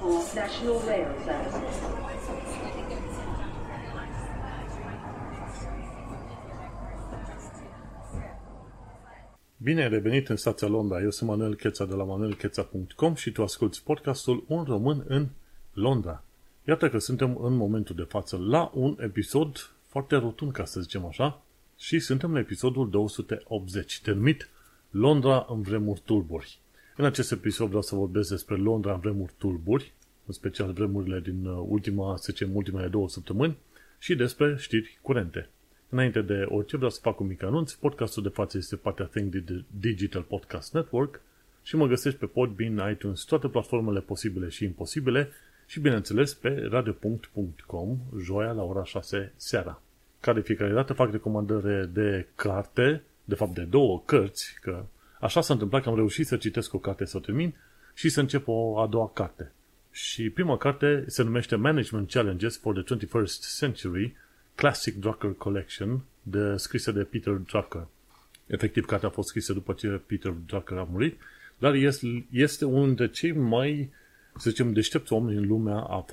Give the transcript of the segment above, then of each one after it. for national rail services. Bine ai revenit în stația Londra. Eu sunt Manuel Cheța de la manuelcheța.com și tu asculti podcastul Un Român în Londra. Iată că suntem în momentul de față la un episod foarte rotund, ca să zicem așa, și suntem la episodul 280, denumit Londra în vremuri tulburi. În acest episod vreau să vorbesc despre Londra în vremuri tulburi, în special vremurile din ultimele 2 săptămâni, și despre știri curente. Înainte de orice vreau să fac un mic anunț. Podcastul de față este partea Think Digital Podcast Network și mă găsești pe Podbean, iTunes, toate platformele posibile și imposibile și, bineînțeles, pe radio.com, joia la ora 6 seara. Ca de fiecare dată fac recomandări de carte, de fapt de 2 cărți, că așa s-a întâmplat că am reușit să citesc o carte, să o termin și să încep o a doua carte. Și prima carte se numește Management Challenges for the 21st Century, Classic Drucker Collection, scrisă de Peter Drucker. Efectiv, cartea a fost scrisă după ce Peter Drucker a murit, dar este unul dintre cei mai, să zicem, deștepți oameni în lumea,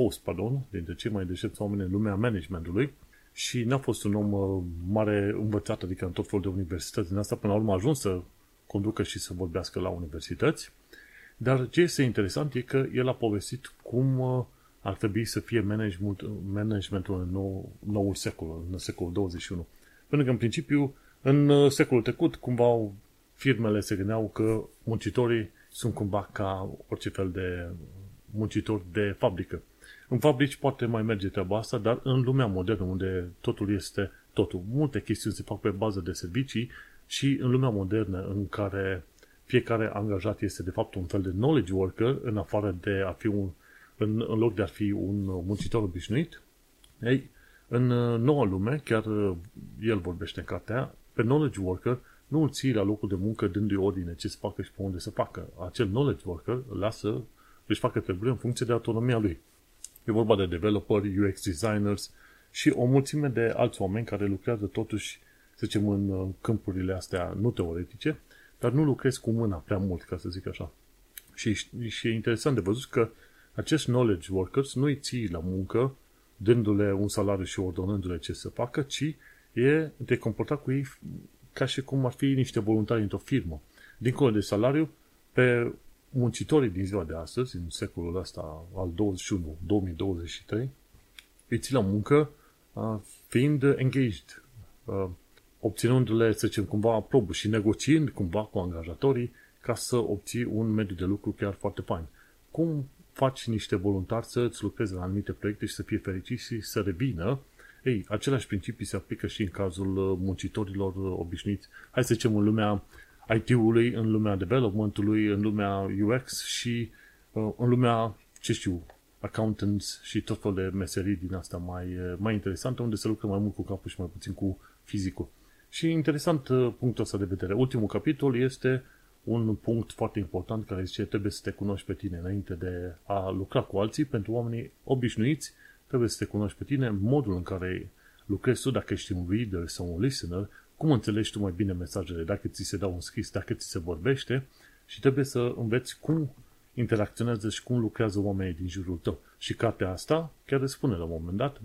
dintre cei mai deștepți oameni în lumea managementului și n-a fost un om mare învățat, adică în tot felul de universități din asta, până la urmă a ajuns să conducă și să vorbească la universități. Dar ce este interesant e că el a povestit cum ar trebui să fie managementul în noul secol, în secolul 21. Pentru că, în principiu, în secolul trecut, cumva firmele se gândeau că muncitorii sunt cumva ca orice fel de muncitori de fabrică. În fabrici poate mai merge treaba asta, dar în lumea modernă, unde totul este totul, multe chestiuni se fac pe bază de servicii și în lumea modernă, în care fiecare angajat este, de fapt, un fel de knowledge worker, în afară de a fi în loc de a fi un muncitor obișnuit. Ei, în noua lume, chiar el vorbește în cartea, pe knowledge worker nu îl ții la locul de muncă dându-i ordine ce să facă și pe unde să facă. Acel knowledge worker își facă treburile în funcție de autonomia lui. E vorba de developeri, UX designers și o mulțime de alți oameni care lucrează totuși, să zicem, în câmpurile astea nu teoretice, dar nu lucrez cu mâna prea mult, ca să zic așa. Și e interesant de văzut că acești knowledge workers nu îi ții la muncă dându-le un salariu și ordonându-le ce să facă, ci te comporta cu ei ca și cum ar fi niște voluntari într-o firmă. Dincolo de salariu, pe muncitorii din ziua de astăzi, în secolul ăsta al 21, 2023, îi ții la muncă fiind engaged, obținându-le, să zicem, cumva aprobă și negociind cumva cu angajatorii ca să obții un mediu de lucru chiar foarte fain. Cum faci niște voluntari să îți lucreze la anumite proiecte și să fie fericiți și să revină? Ei, aceleași principii se aplică și în cazul muncitorilor obișnuiți. Hai să zicem în lumea IT-ului, în lumea development-ului, în lumea UX și în lumea, accountants și tot felul de meserii din asta mai interesantă, unde se lucră mai mult cu capul și mai puțin cu fizicul. Și interesant punctul ăsta de vedere. Ultimul capitol este un punct foarte important care zice trebuie să te cunoști pe tine înainte de a lucra cu alții. Pentru oamenii obișnuiți trebuie să te cunoști pe tine, modul în care lucrezi tu, dacă ești un reader sau un listener, cum înțelegi tu mai bine mesajele, dacă ți se dau în scris, dacă ți se vorbește, și trebuie să înveți cum interacționează și cum lucrează oamenii din jurul tău. Și cartea asta chiar îți spune la un moment dat,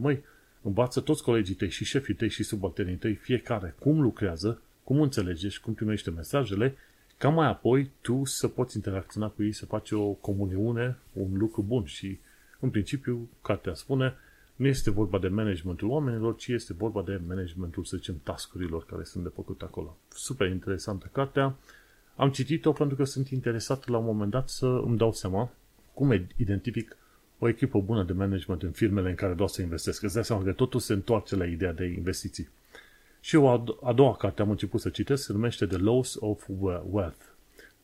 învață toți colegii tăi și șefii tăi și subalternii tăi, fiecare, cum lucrează, cum înțelege și cum primește mesajele, ca mai apoi tu să poți interacționa cu ei, să faci o comuniune, un lucru bun. Și, în principiu, cartea spune, nu este vorba de managementul oamenilor, ci este vorba de managementul, să zicem, task-urilor care sunt de făcut acolo. Super interesantă cartea. Am citit-o pentru că sunt interesat la un moment dat să îmi dau seama cum identific o echipă bună de management în firmele în care vreau să investesc. Îți dai seama că totul se întoarce la ideea de investiții. Și eu a doua carte am început să citesc, se numește The Laws of Wealth,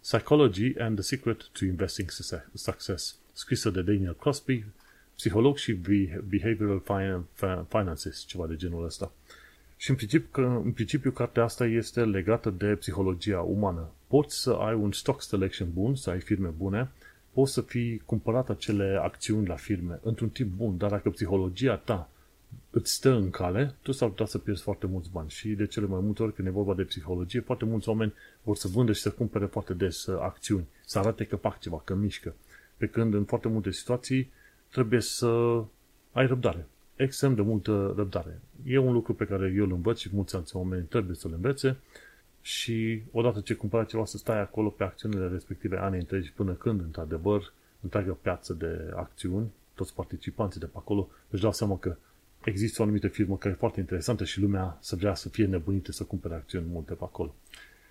Psychology and the Secret to Investing Success, scrisă de Daniel Crosby, psiholog și behavioral finances, ceva de genul ăsta. Și în principiu cartea asta este legată de psihologia umană. Poți să ai un stock selection bun, să ai firme bune, poți să fii cumpărat acele acțiuni la firme într-un timp bun, dar dacă psihologia ta îți stă în cale, tu s-ar putea să pierzi foarte mulți bani. Și de cele mai multe ori, când e vorba de psihologie, foarte mulți oameni vor să vândă și să cumpere foarte des acțiuni, să arate că fac ceva, că mișcă. Pe când în foarte multe situații trebuie să ai răbdare. Extrem de multă răbdare. E un lucru pe care eu îl învăț și mulți alți oameni trebuie să-l învețe și odată ce cumpăra ceva să stai acolo pe acțiunile respective ani întregi până când, într-adevăr, întreaga piață de acțiuni, toți participanții de pe acolo își dau seama că există o anumită firmă care e foarte interesantă și lumea să vrea să fie nebunită să cumpere acțiuni multe pe acolo.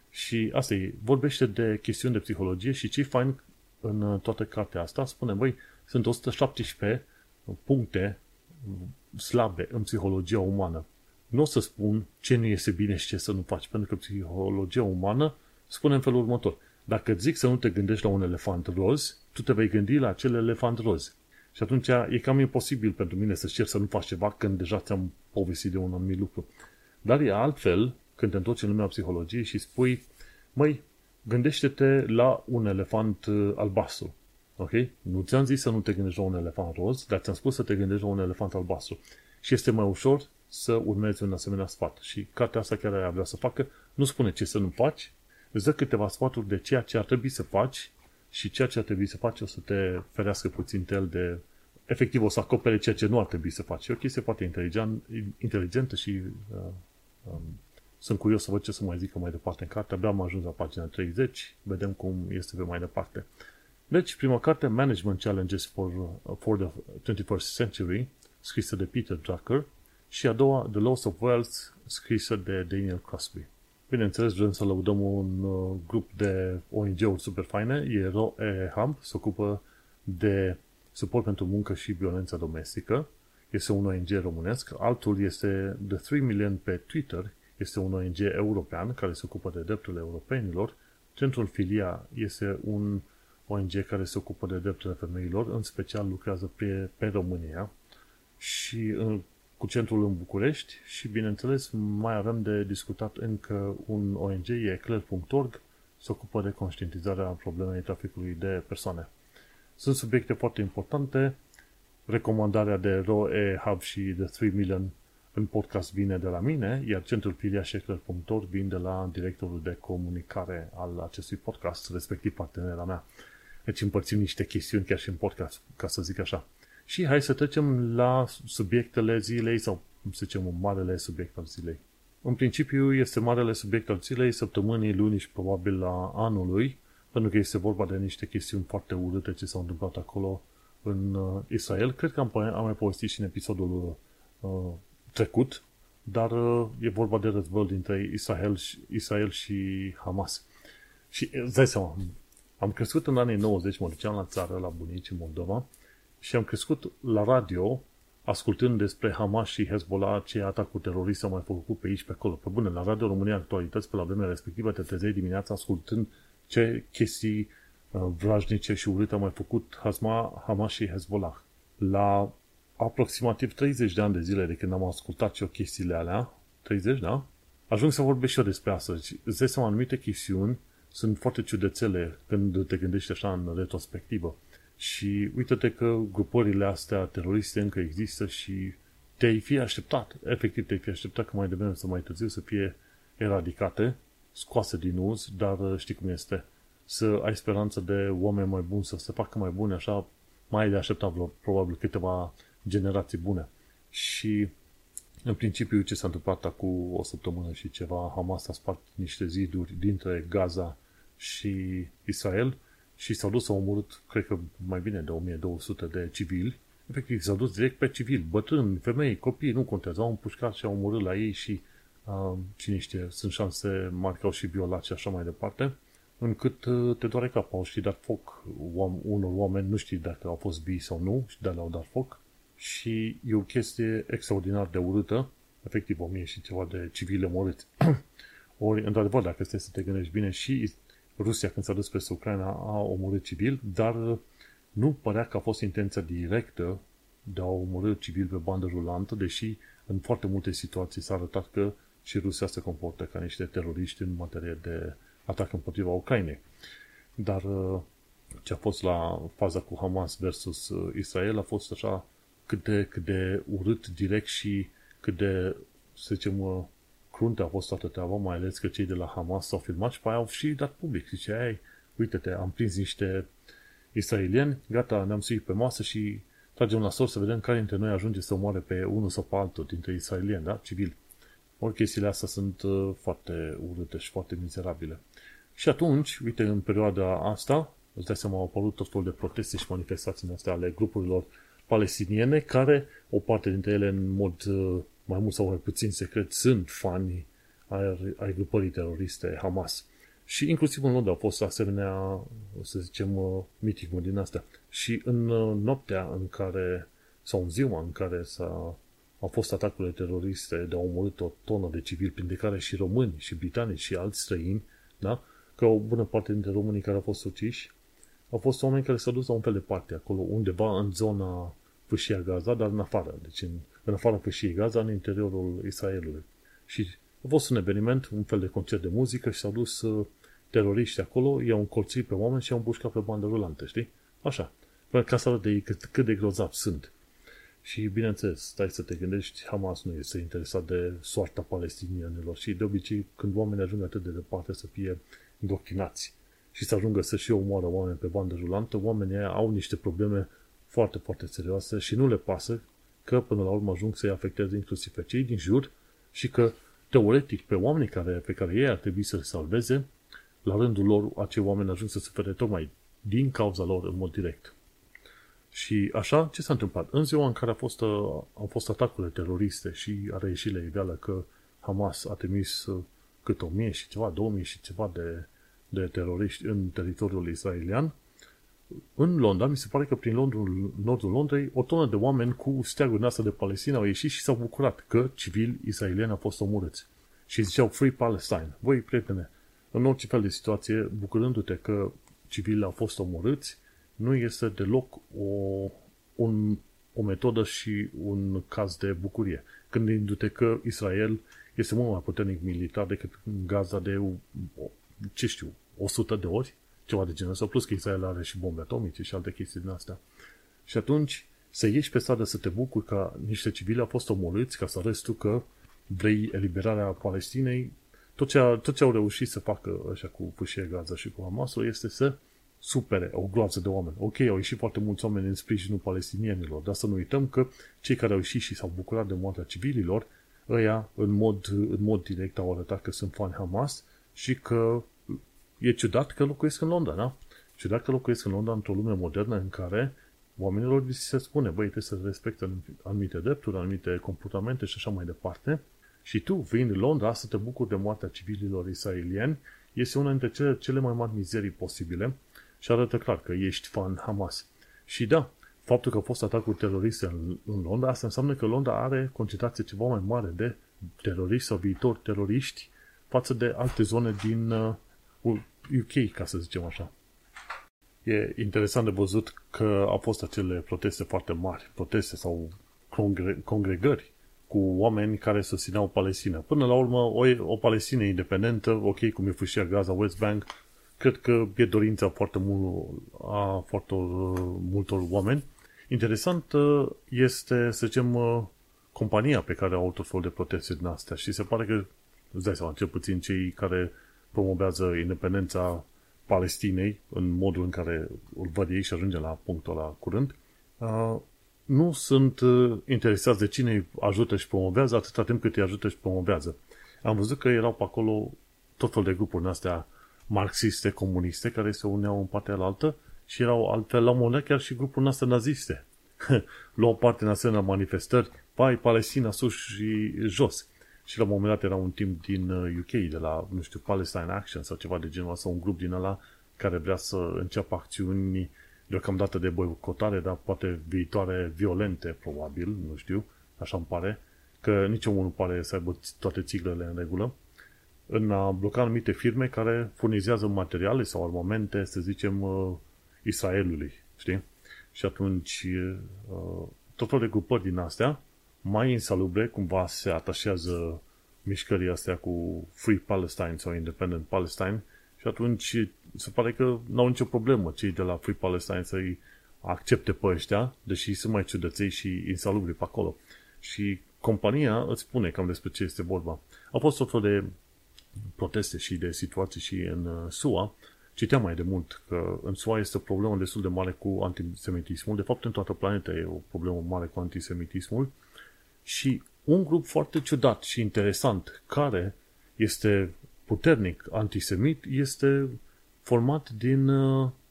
Și asta e, vorbește de chestiuni de psihologie și ce-i fain în toată cartea asta, spune, băi, sunt 117 puncte slabe în psihologia umană. Nu o să spun ce nu este bine și ce să nu faci, pentru că psihologia umană spune în felul următor. Dacă îți zic să nu te gândești la un elefant roz, tu te vei gândi la acel elefant roz. Și atunci e cam imposibil pentru mine să-ți cer să nu faci ceva când deja ți-am povestit de un anumit lucru. Dar e altfel când te întorci în lumea psihologiei și spui, măi, gândește-te la un elefant albastru. Ok? Nu ți-am zis să nu te gândești la un elefant roz, dar ți-am spus să te gândești la un elefant albastru. Și este mai ușor să urmezi un asemenea sfat. Și cartea asta chiar aia vrea să facă, nu spune ce să nu faci, îți dă câteva sfaturi de ceea ce ar trebui să faci și ceea ce ar trebui să faci o să te ferească puțin el de... Efectiv, o să acopere ceea ce nu ar trebui să faci. E o chestie foarte inteligentă și sunt curios să văd ce să mai zică mai departe în carte. Abia am ajuns la pagina 30, vedem cum este pe mai departe. Deci, prima carte, Management Challenges for the 21st Century, scrisă de Peter Drucker, și a doua, The Loss of Wealth, scrisă de Daniel Crosby. Bineînțeles, vrem să lăudăm un grup de ONG-uri super faine, e ROE HUMP, se ocupă de suport pentru muncă și violența domestică, este un ONG românesc, altul este The 3 Million pe Twitter, este un ONG european care se ocupă de drepturile europenilor, Centrul Filia este un ONG care se ocupă de drepturile femeilor, în special lucrează pe România și cu centrul în București și, bineînțeles, mai avem de discutat încă un ONG, e Ecler.org, se ocupă de conștientizarea problemei traficului de persoane. Sunt subiecte foarte importante, recomandarea de ROE Hub și de 3 Million în podcast vine de la mine, iar centrul Filia și Ecler.org vin de la directorul de comunicare al acestui podcast, respectiv partenera mea. Deci împărțim niște chestiuni chiar și în podcast, ca să zic așa. Și hai să trecem la subiectele zilei sau, să zicem, marele subiect al zilei. În principiu este marele subiect al zilei, săptămânii, lunii și probabil la anului, pentru că este vorba de niște chestiuni foarte urâte ce s-au întâmplat acolo în Israel. Cred că am mai povestit și în episodul trecut, dar e vorba de războiul dintre Israel și Hamas. Și îți dai seama, am crescut în anii 90, mă duceam la țară, la bunici, în Moldova, și am crescut la radio, ascultând despre Hamas și Hezbollah, ce atacuri teroriste au mai făcut pe aici, pe acolo. Pe bune, la Radio România Actualități, pe la vremea respectivă, te trezeai dimineața ascultând ce chestii vrajnice și urâte au mai făcut Hamas și Hezbollah. La aproximativ 30 de ani de zile de când am ascultat și eu chestiile alea, 30, da? Ajung să vorbesc și eu despre asta. Îți dai seama, anumite chestiuni sunt foarte ciudățele când te gândești așa în retrospectivă. Și uite-te că grupările astea teroriste încă există și te-ai fi așteptat, efectiv te-ai fi așteptat că mai devreme sau mai târziu să fie eradicate, scoase din uz, dar știi cum este, să ai speranță de oameni mai buni, să se facă mai bune, așa mai ai de așteptat probabil câteva generații bune. Și în principiu ce s-a întâmplat acum o săptămână și ceva, Hamas a spart niște ziduri dintre Gaza și Israel, și s-au dus, au omorât, cred că mai bine de 1200 de civili. Efectiv, s-au dus direct pe civili, bătrâni, femei, copii, nu contează, au împușcat și au omorât la ei și cine știe, sunt șanse mari că au și violat și așa mai departe, încât te doare capul. Au și dat foc unor oameni, nu știi dacă au fost vii sau nu, dar le-au dat foc. Și e o chestie extraordinar de urâtă, efectiv 1000 și ceva de civili omorâți. Ori, într-adevăr, dacă stai să te gândești bine, și Rusia, când s-a dus peste Ucraina, a omorât civil, dar nu părea că a fost intenția directă de a omorâ civil pe bandă rulantă, deși în foarte multe situații s-a arătat că și Rusia se comportă ca niște teroriști în materie de atac împotriva Ucrainei. Dar ce a fost la faza cu Hamas versus Israel a fost așa cât de urât, direct și cât de, să zicem, crunte a fost toată treaba, mai ales că cei de la Hamas s-au filmat și pe aia au și dat public. Zice, uite-te, am prins niște israelieni, gata, ne-am suit pe masă și tragem la sor să vedem care dintre noi ajunge să omoare pe unul sau pe altul dintre israelieni, da? Civil. Ori chestiile astea sunt foarte urâte și foarte mizerabile. Și atunci, uite, în perioada asta, îți dai seama, au apărut tot felul de proteste și manifestații astea ale grupurilor palestiniene, care, o parte dintre ele, în mod mai mult sau mai puțin secret, sunt fani ai grupării teroriste Hamas. Și inclusiv în Londra au fost asemenea, să zicem, mitinguri din astea. Și în noaptea în care, sau în ziua în care au fost atacurile teroriste, de au omorât o tonă de civili, printre care și români, și britanici, și alți străini, da? Că o bună parte dintre românii care au fost uciși au fost oameni care s-au dus la un fel de parte, acolo undeva în zona fâșia Gaza, dar în afară, deci în afara fâșiei Gaza, în interiorul Israelului. Și a fost un eveniment, un fel de concert de muzică și s-au dus teroriști acolo, i-au încolțit pe oameni și i-au împușcat pe bandă rulantă, știi? Așa. Ca să arăte cât de grozav sunt. Și, bineînțeles, stai să te gândești, Hamas nu este interesat de soarta palestinienilor și, de obicei, când oamenii ajung atât de departe să fie indoctrinați și să ajungă să și omoară oameni pe bandă rulantă, oamenii au niște probleme foarte, foarte serioase și nu le pasă că, până la urmă, ajung să-i afecteze inclusiv pe cei din jur și că, teoretic, pe oamenii pe care ei ar trebui să le salveze, la rândul lor, acei oameni ajung să sufere tocmai din cauza lor în mod direct. Și așa, ce s-a întâmplat? În ziua în care au fost atacurile teroriste și a reieșit la iveală că Hamas a trimis cât 1000 și ceva, 2000 și ceva de teroriști în teritoriul israelian, în Londra, mi se pare că prin nordul Londrei, o tonă de oameni cu steagul ăsta de Palestina au ieșit și s-au bucurat că civili israelieni au fost omorâți. Și ziceau Free Palestine. Voi, prietene, în orice fel de situație, bucurându-te că civili au fost omorâți, nu este deloc o metodă și un caz de bucurie. Gândindu-te că Israel este mult mai puternic militar decât Gaza de, ce știu, 100 de ori, ceva de genul ăsta, plus că Israel are și bombe atomice și alte chestii din astea. Și atunci să ieși pe stradă să te bucuri că niște civili au fost omorâți, ca să arăți tu că vrei eliberarea Palestinei. Tot ce au reușit să facă așa cu fâșia Gaza și cu Hamasul este să supere o groază de oameni. Ok, au ieșit foarte mulți oameni în sprijinul palestinienilor, dar să nu uităm că cei care au ieșit și s-au bucurat de moartea civililor, ăia în mod direct au arătat că sunt fani Hamas și că e ciudat că locuiesc în Londra, da? Ciudat că locuiesc în Londra într-o lume modernă în care oamenilor se spune, băi, trebuie să respecte anumite drepturi, anumite comportamente și așa mai departe. Și tu, venind în Londra, să te bucuri de moartea civililor israelieni, este una dintre cele mai mari mizerii posibile și arată clar că ești fan Hamas. Și da, faptul că au fost atacuri teroriste în Londra, asta înseamnă că Londra are concentrație ceva mai mare de teroriști sau viitori teroriști față de alte zone din UK, ca să zicem așa. E interesant de văzut că au fost acele proteste foarte mari, proteste sau congregări cu oameni care susțineau Palestina. Până la urmă, o Palestina independentă, ok, cum e fâșia Gaza, West Bank, cred că e dorința foarte multor oameni. Interesant este, să zicem, compania pe care au tot felul de proteste din astea și se pare că, îți dai seama, cel puțin cei care promovează independența Palestinei în modul în care îl văd ei și ajunge la punctul ăla curând, nu sunt interesați de cine îi ajută și promovează atâta timp cât îi ajută și promovează. Am văzut că erau pe acolo tot felul de grupuri din astea marxiste, comuniste, care se uneau în partea altă și erau altfel la moneda chiar și grupul noastre naziste. Luau parte în asemenea manifestări, Palestina sus și jos. Și la un moment dat era un timp din UK, de la, nu știu, Palestine Action sau ceva de genul, sau un grup din ăla care vrea să înceapă acțiuni deocamdată de boicotare, dar poate viitoare violente, probabil, nu știu, așa îmi pare, că nici omul nu pare să aibă toate țiglele în regulă, în a bloca anumite firme care furnizează materiale sau armamente, să zicem, Israelului, știi? Și atunci, tot felul de grupări din astea, mai insalubre, cumva se atașează mișcării astea cu Free Palestine sau Independent Palestine și atunci se pare că n-au nicio problemă cei de la Free Palestine să-i accepte pe ăștia, deși sunt mai ciudăței și insalubri pe acolo. Și compania îți spune cam despre ce este vorba. Au fost tot felul de proteste și de situații și în SUA Citeam mai de mult că în SUA este o problemă destul de mare cu antisemitismul. De fapt, în toată planeta e o problemă mare cu antisemitismul. Și un grup foarte ciudat și interesant care este puternic antisemit este format din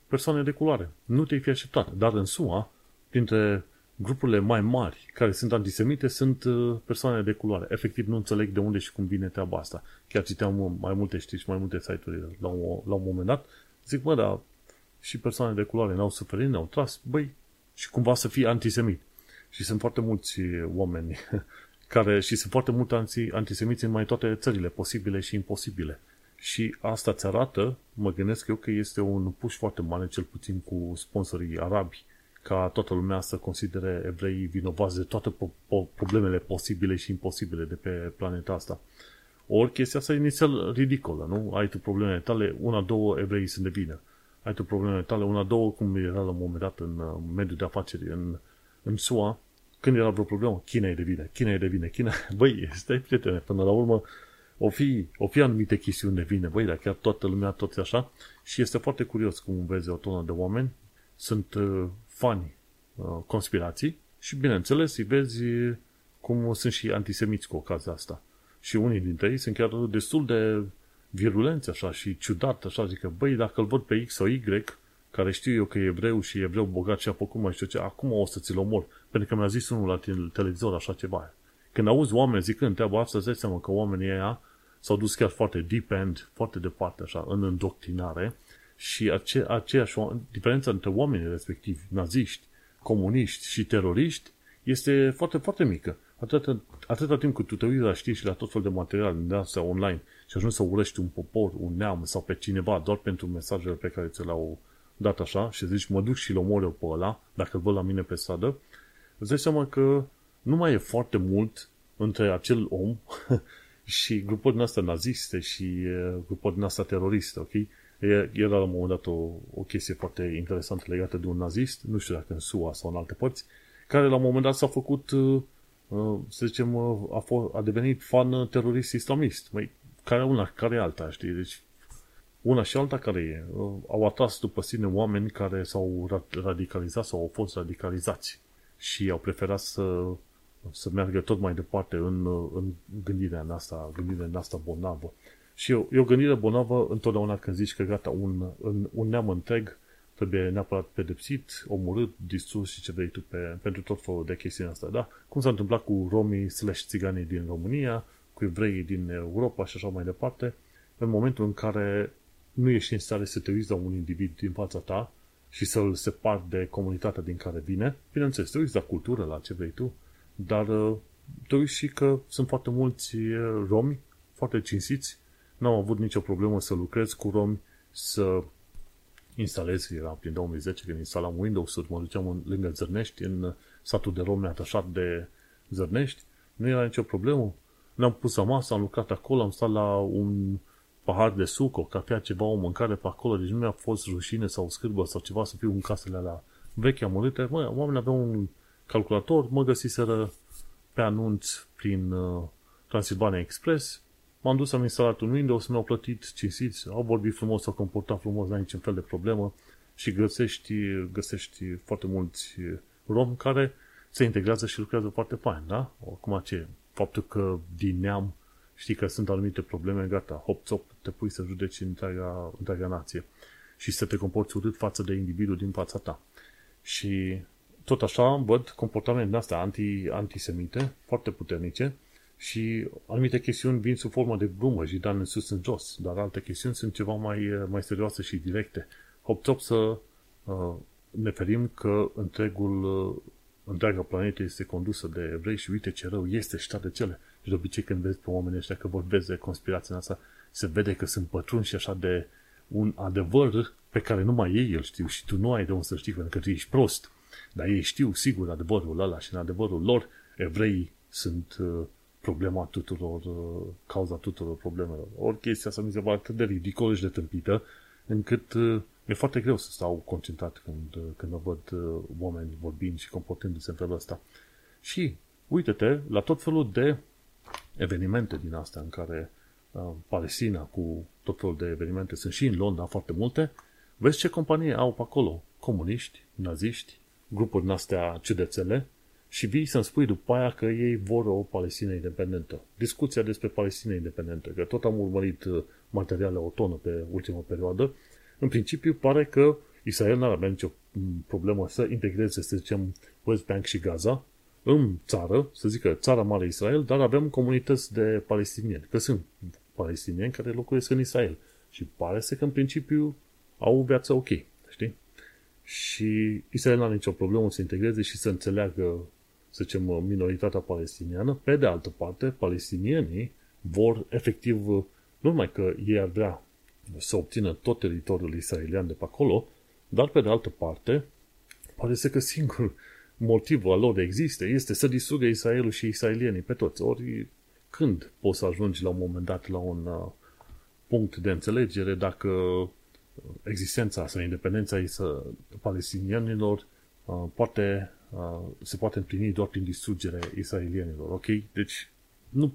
persoane de culoare. Nu te-ai fi așteptat. Dar în SUA, printre grupurile mai mari care sunt antisemite, sunt persoane de culoare. Efectiv, nu înțeleg de unde și cum vine treaba asta. Chiar citeam mai multe știri și mai multe site-uri la un moment dat. Zic, bă, dar și persoane de culoare n-au suferit, n-au tras, băi, și cumva să fii antisemit. Și sunt foarte mulți oameni care, și sunt foarte mulți antisemiți în mai toate țările, posibile și imposibile. Și asta ți arată, mă gândesc eu, că este un push foarte mare, cel puțin cu sponsorii arabi, ca toată lumea să considere evreii vinovați de toate problemele posibile și imposibile de pe planeta asta. Ori chestia asta e inițial ridicolă, nu? Ai tu problemele tale, una, două, evreii sunt de vină. Ai tu problemele tale, una, două, cum era la un moment dat în mediul de afaceri în SUA, când era vreo problemă, China e de vină. Băi, stai, prietene, până la urmă o fi anumite chestiuni de vină, băi, dar chiar toată lumea, toți așa. Și este foarte curios cum vezi o tonă de oameni, sunt fani conspirații și, bineînțeles, îi vezi cum sunt și antisemiți cu ocazia asta. Și unii dintre ei sunt chiar destul de virulenți așa și ciudat, așa, zică, băi, dacă îl văd pe X sau Y, care știu eu că e evreu și e evreu bogat și apă, cum mai știu ce, acum o să ți-l omor, pentru că mi-a zis unul la televizor așa ceva. Când auzi oameni zicând treaba asta, îți dai seama că oamenii aia s-au dus chiar foarte deep-end, foarte departe, așa, în îndoctrinare. Și diferența între oamenii respectivi, naziști, comuniști și teroriști, este foarte, foarte mică. Atâta timp cât tu te uiți la știri și la tot fel de material din astea online și ajungi să urăști un popor, un neam sau pe cineva doar pentru mesajele pe care ți le-au dat așa și zici, mă duc și-l omor eu pe ăla, dacă-l văd la mine pe stradă, îți dai seama că nu mai e foarte mult între acel om și grupul din astea naziste și grupul din astea teroriste, ok? Era la un moment dat o chestie foarte interesantă legată de un nazist, nu știu dacă în SUA sau în alte părți, care la un moment dat s-a făcut, să zicem, a devenit fan terorist islamist. Mai care una, care alta, știi? Deci una și alta care e. Au atras după sine oameni care s-au radicalizat sau au fost radicalizați și au preferat să meargă tot mai departe în gândirea în asta bolnavă. Și e o gândire bonavă întotdeauna când zici că gata, un neam întreg trebuie neapărat pedepsit, omorât, distrus și ce vrei tu pentru tot felul de chestiile astea, da? Cum s-a întâmplat cu romii / țiganii din România, cu evreii din Europa și așa mai departe, în momentul în care nu ești în stare să te uiți la un individ din fața ta și să-l separi de comunitatea din care vine, bineînțeles, te uiți la cultură, la ce vrei tu, dar te uiți și că sunt foarte mulți romi, foarte cinstiți. N-am avut nicio problemă să lucrez cu romi, să instalez, era prin 2010 când instalam Windows-uri, mă duceam lângă Zărnești, în satul de romi atașat de Zărnești, nu era nicio problemă. Ne-am pus la masă, am lucrat acolo, am stat la un pahar de suc, o cafea, ceva, o mâncare pe acolo, deci nu mi-a fost rușine sau scârbă sau ceva să fiu în casele alea vechi amărâte. Măi, oamenii aveau un calculator, mă găsiseră pe anunț prin Transilvania Express, m-am dus, am instalat un Windows, mi-au plătit cinstiți, au vorbit frumos, s-au comportat frumos, n-ai niciun fel de problemă și găsești foarte mulți romi care se integrează și lucrează foarte fain, da? Acum ce? Faptul că din neam știi că sunt anumite probleme, gata, hop-top, te pui să judeci întreaga nație și să te comporți urât față de individul din fața ta. Și tot așa văd comportamente din astea antisemite, foarte puternice, și anumite chestiuni vin sub formă de glumă și dan în sus în jos, dar alte chestiuni sunt ceva mai serioase și directe. Hop-top să ne ferim că întreaga planetă este condusă de evrei și uite ce rău este și toate cele. Și de obicei când vezi pe oamenii ăștia că vorbesc de conspirația asta, se vede că sunt pătrunși așa de un adevăr pe care numai ei îl știu și tu nu ai de unde să știi pentru că tu ești prost. Dar ei știu sigur adevărul ăla și în adevărul lor evreii sunt problema tuturor, cauza tuturor problemelor. Ori chestia asta mi se pare atât de ridicolă și de tâmpită, încât mi-e foarte greu să stau concentrat când mă văd oameni vorbind și comportându-se în felul ăsta. Și uite-te la tot felul de evenimente din astea în care Palestina, cu tot felul de evenimente, sunt și în Londra foarte multe, vezi ce companii au pe acolo, comuniști, naziști, grupuri din-astea ciudățele, și vii să-mi spui după aia că ei vor o Palestina independentă. Discuția despre Palestina independentă, că tot am urmărit materiale o tonă pe ultima perioadă, în principiu pare că Israel n-ar avea nicio problemă să integreze, să zicem, West Bank și Gaza în țară, să zică țara mare Israel, dar avem comunități de palestinieni, că sunt palestinieni care locuiesc în Israel și pare să că în principiu au viața ok, știi? Și Israel n-are nicio problemă să integreze și să înțeleagă, să zicem, minoritatea palestiniană. Pe de altă parte, palestinienii vor efectiv, nu numai că ei ar vrea să obțină tot teritoriul israelian de pe acolo, dar pe de altă parte, pare să că singurul motivul al lor de există este să distrugă Israelul și israelienii pe toți. Ori când poți să ajungi la un moment dat la un punct de înțelegere dacă existența sau independența palestinienilor se poate împlini doar prin distrugerea israelienilor, ok? Deci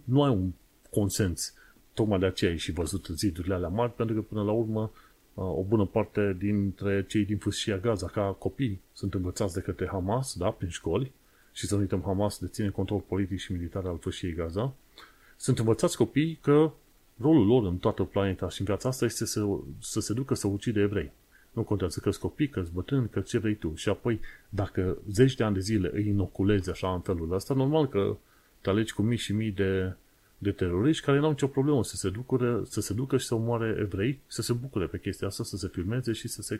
nu ai un consens. Tocmai de aceea ai și văzut zidurile alea mari, pentru că până la urmă o bună parte dintre cei din fâșia Gaza, ca copii, sunt învățați de către Hamas, da, prin școli, și să nu uităm, Hamas deține control politic și militar al fâșiei Gaza, sunt învățați copii că rolul lor în toată planeta și în viața asta este să se ducă să ucide evrei. Nu contează că-s copii, că-s bătrâni, că ce vrei tu. Și apoi, dacă zeci de ani de zile îi inoculezi așa în felul ăsta, normal că te alegi cu mii și mii de teroriști care n-au nicio problemă să se ducă și să omoare evrei, să se bucure pe chestia asta, să se filmeze și să se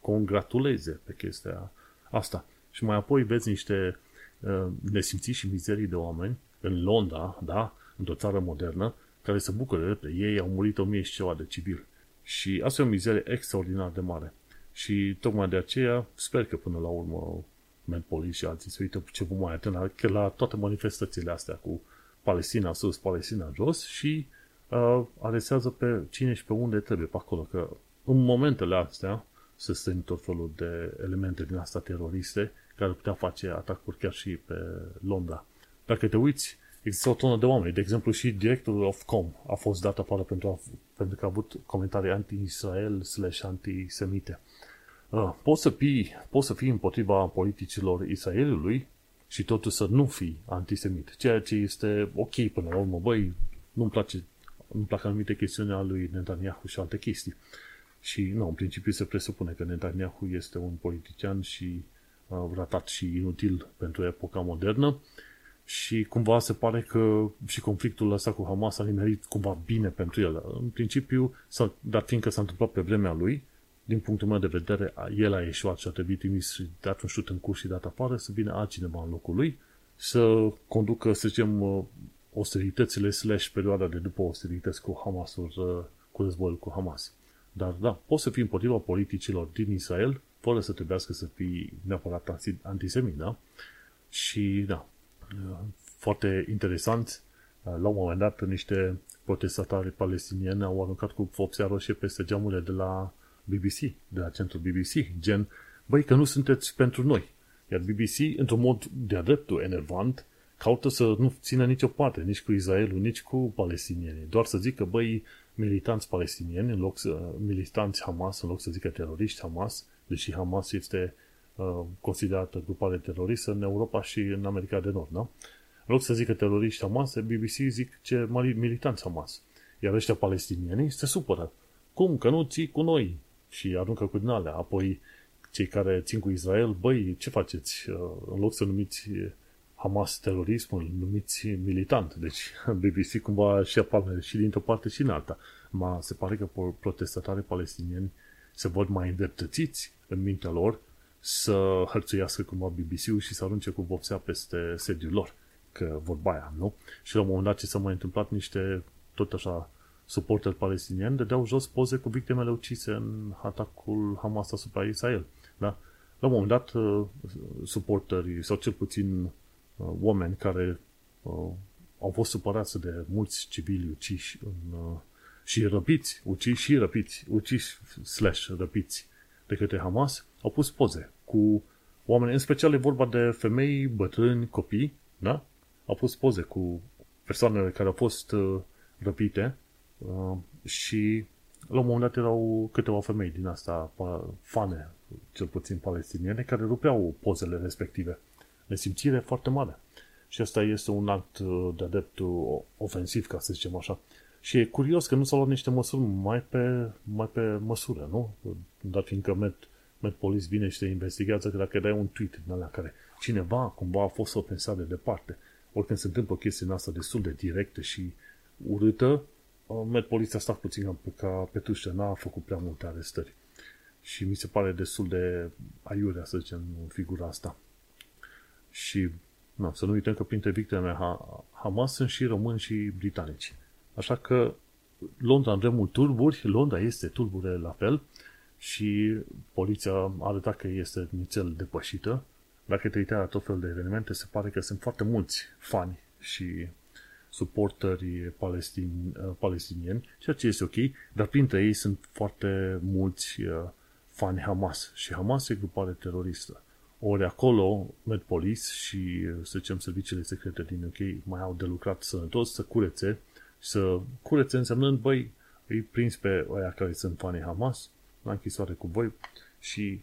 congratuleze pe chestia asta. Și mai apoi vezi niște nesimțiți și mizerii de oameni în Londra, da, într-o țară modernă, care se bucură de ei, au murit 1000 și ceva de civili. Și asta e o mizerie extraordinar de mare. Și tocmai de aceea sper că până la urmă Met Police și alții se uită ce vom mai atâna, că la toate manifestațiile astea cu Palestina sus, Palestina jos și aresează pe cine și pe unde trebuie pe acolo, că în momentele astea se strâng tot felul de elemente din astea teroriste care putea face atacuri chiar și pe Londra. Dacă te uiți, există o tonă de oameni. De exemplu, și directorul Ofcom a fost dat afară pentru că a avut comentarii anti-Israel /antisemite. Poți să fii împotriva politicilor Israelului și totuși să nu fii antisemit. Ceea ce este ok până la urmă. Băi, nu-mi plac anumite chestiuni ale lui Netanyahu și alte chestii. Și nu, în principiu se presupune că Netanyahu este un politician și ratat și inutil pentru epoca modernă. Și cumva se pare că și conflictul ăsta cu Hamas a nimerit cumva bine pentru el. În principiu, dar fiindcă s-a întâmplat pe vremea lui, din punctul meu de vedere, el a ieșuat și a trebuit trimis și dat un șut în curs și dat afară, să vină altcineva în locul lui, să conducă, să zicem, austeritățile / perioada de după austerități cu Hamasul, cu războiul cu Hamas. Dar da, poți să fii împotriva politicilor din Israel, fără să trebuiască să fii neapărat antisemit, da? Și da, foarte interesant, la un moment dat niște protestatari palestinieni au aruncat cu vopsea roșie peste geamurile de la BBC, de la centrul BBC, gen, băi, că nu sunteți pentru noi. Iar BBC, într-un mod de-a dreptul enervant, caută să nu țină nicio parte, nici cu Israelul, nici cu palestinienii. Doar să zică, băi, militanți palestinieni, militanți Hamas, în loc să zică teroriști Hamas, deși Hamas este considerată grupare teroristă în Europa și în America de Nord, da? În loc să zică teroriști Hamas, BBC zic ce militanți Hamas. Iar ăștia palestinienii se supără. Cum? Că nu ții cu noi? Și aruncă cu din alea. Apoi, cei care țin cu Israel, băi, ce faceți? În loc să numiți Hamas terorismul, numiți militant. Deci, BBC cumva și apare și dintr-o parte și în alta. Ma se pare că protestatarii palestinieni se vor mai îndreptățiți în mintea lor să hărțuiască cumva BBC-ul și să arunce cu vopsea peste sediul lor, că vorba aia, nu? Și la un moment dat ce s-a mai întâmplat, niște, tot așa, suporteri palestinieni dădeau jos poze cu victimele ucise în atacul Hamas asupra Israel, da? La un moment dat, suporterii, sau cel puțin oameni care au fost supărați de mulți civili uciși și răpiți, uciși și răpiți de către Hamas, au pus poze cu oameni, în special e vorba de femei, bătrâni, copii, da? Au pus poze cu persoanele care au fost răpite Și la un moment dat erau câteva femei din asta, fane, cel puțin palestiniene, care rupeau pozele respective. Nesimțire foarte mare. Și asta este un act de-a dreptul ofensiv, ca să zicem așa. Și e curios că nu s-au luat niște măsuri mai pe măsură, nu? Dar fiindcă Met Police vine și te investigează, că dacă dai un tweet din alea care cineva cumva a fost ofensat de departe, oricând se întâmplă chestia asta destul de directă și urâtă, Met Police a stat puțin ca pe tușă, n-a făcut prea multe arestări. Și mi se pare destul de aiurea, să zicem, figura asta. Și na, să nu uităm că printre victimele Hamas sunt și români și britanici. Așa că Londra în vremuri tulburi, Londra este tulbure la fel și poliția a arătat că este nițel depășită. Dacă te uitai la tot felul de evenimente, se pare că sunt foarte mulți fani și suporteri palestinieni, ceea ce este ok, dar printre ei sunt foarte mulți fani Hamas. Și Hamas e grupare teroristă. Ori acolo, Met Police și, să zicem, serviciile secrete din UK mai au de lucrat sănătos să curețe. Să curețe însemnând, băi, îi prins pe aia care sunt fanii Hamas, la închisoare cu voi și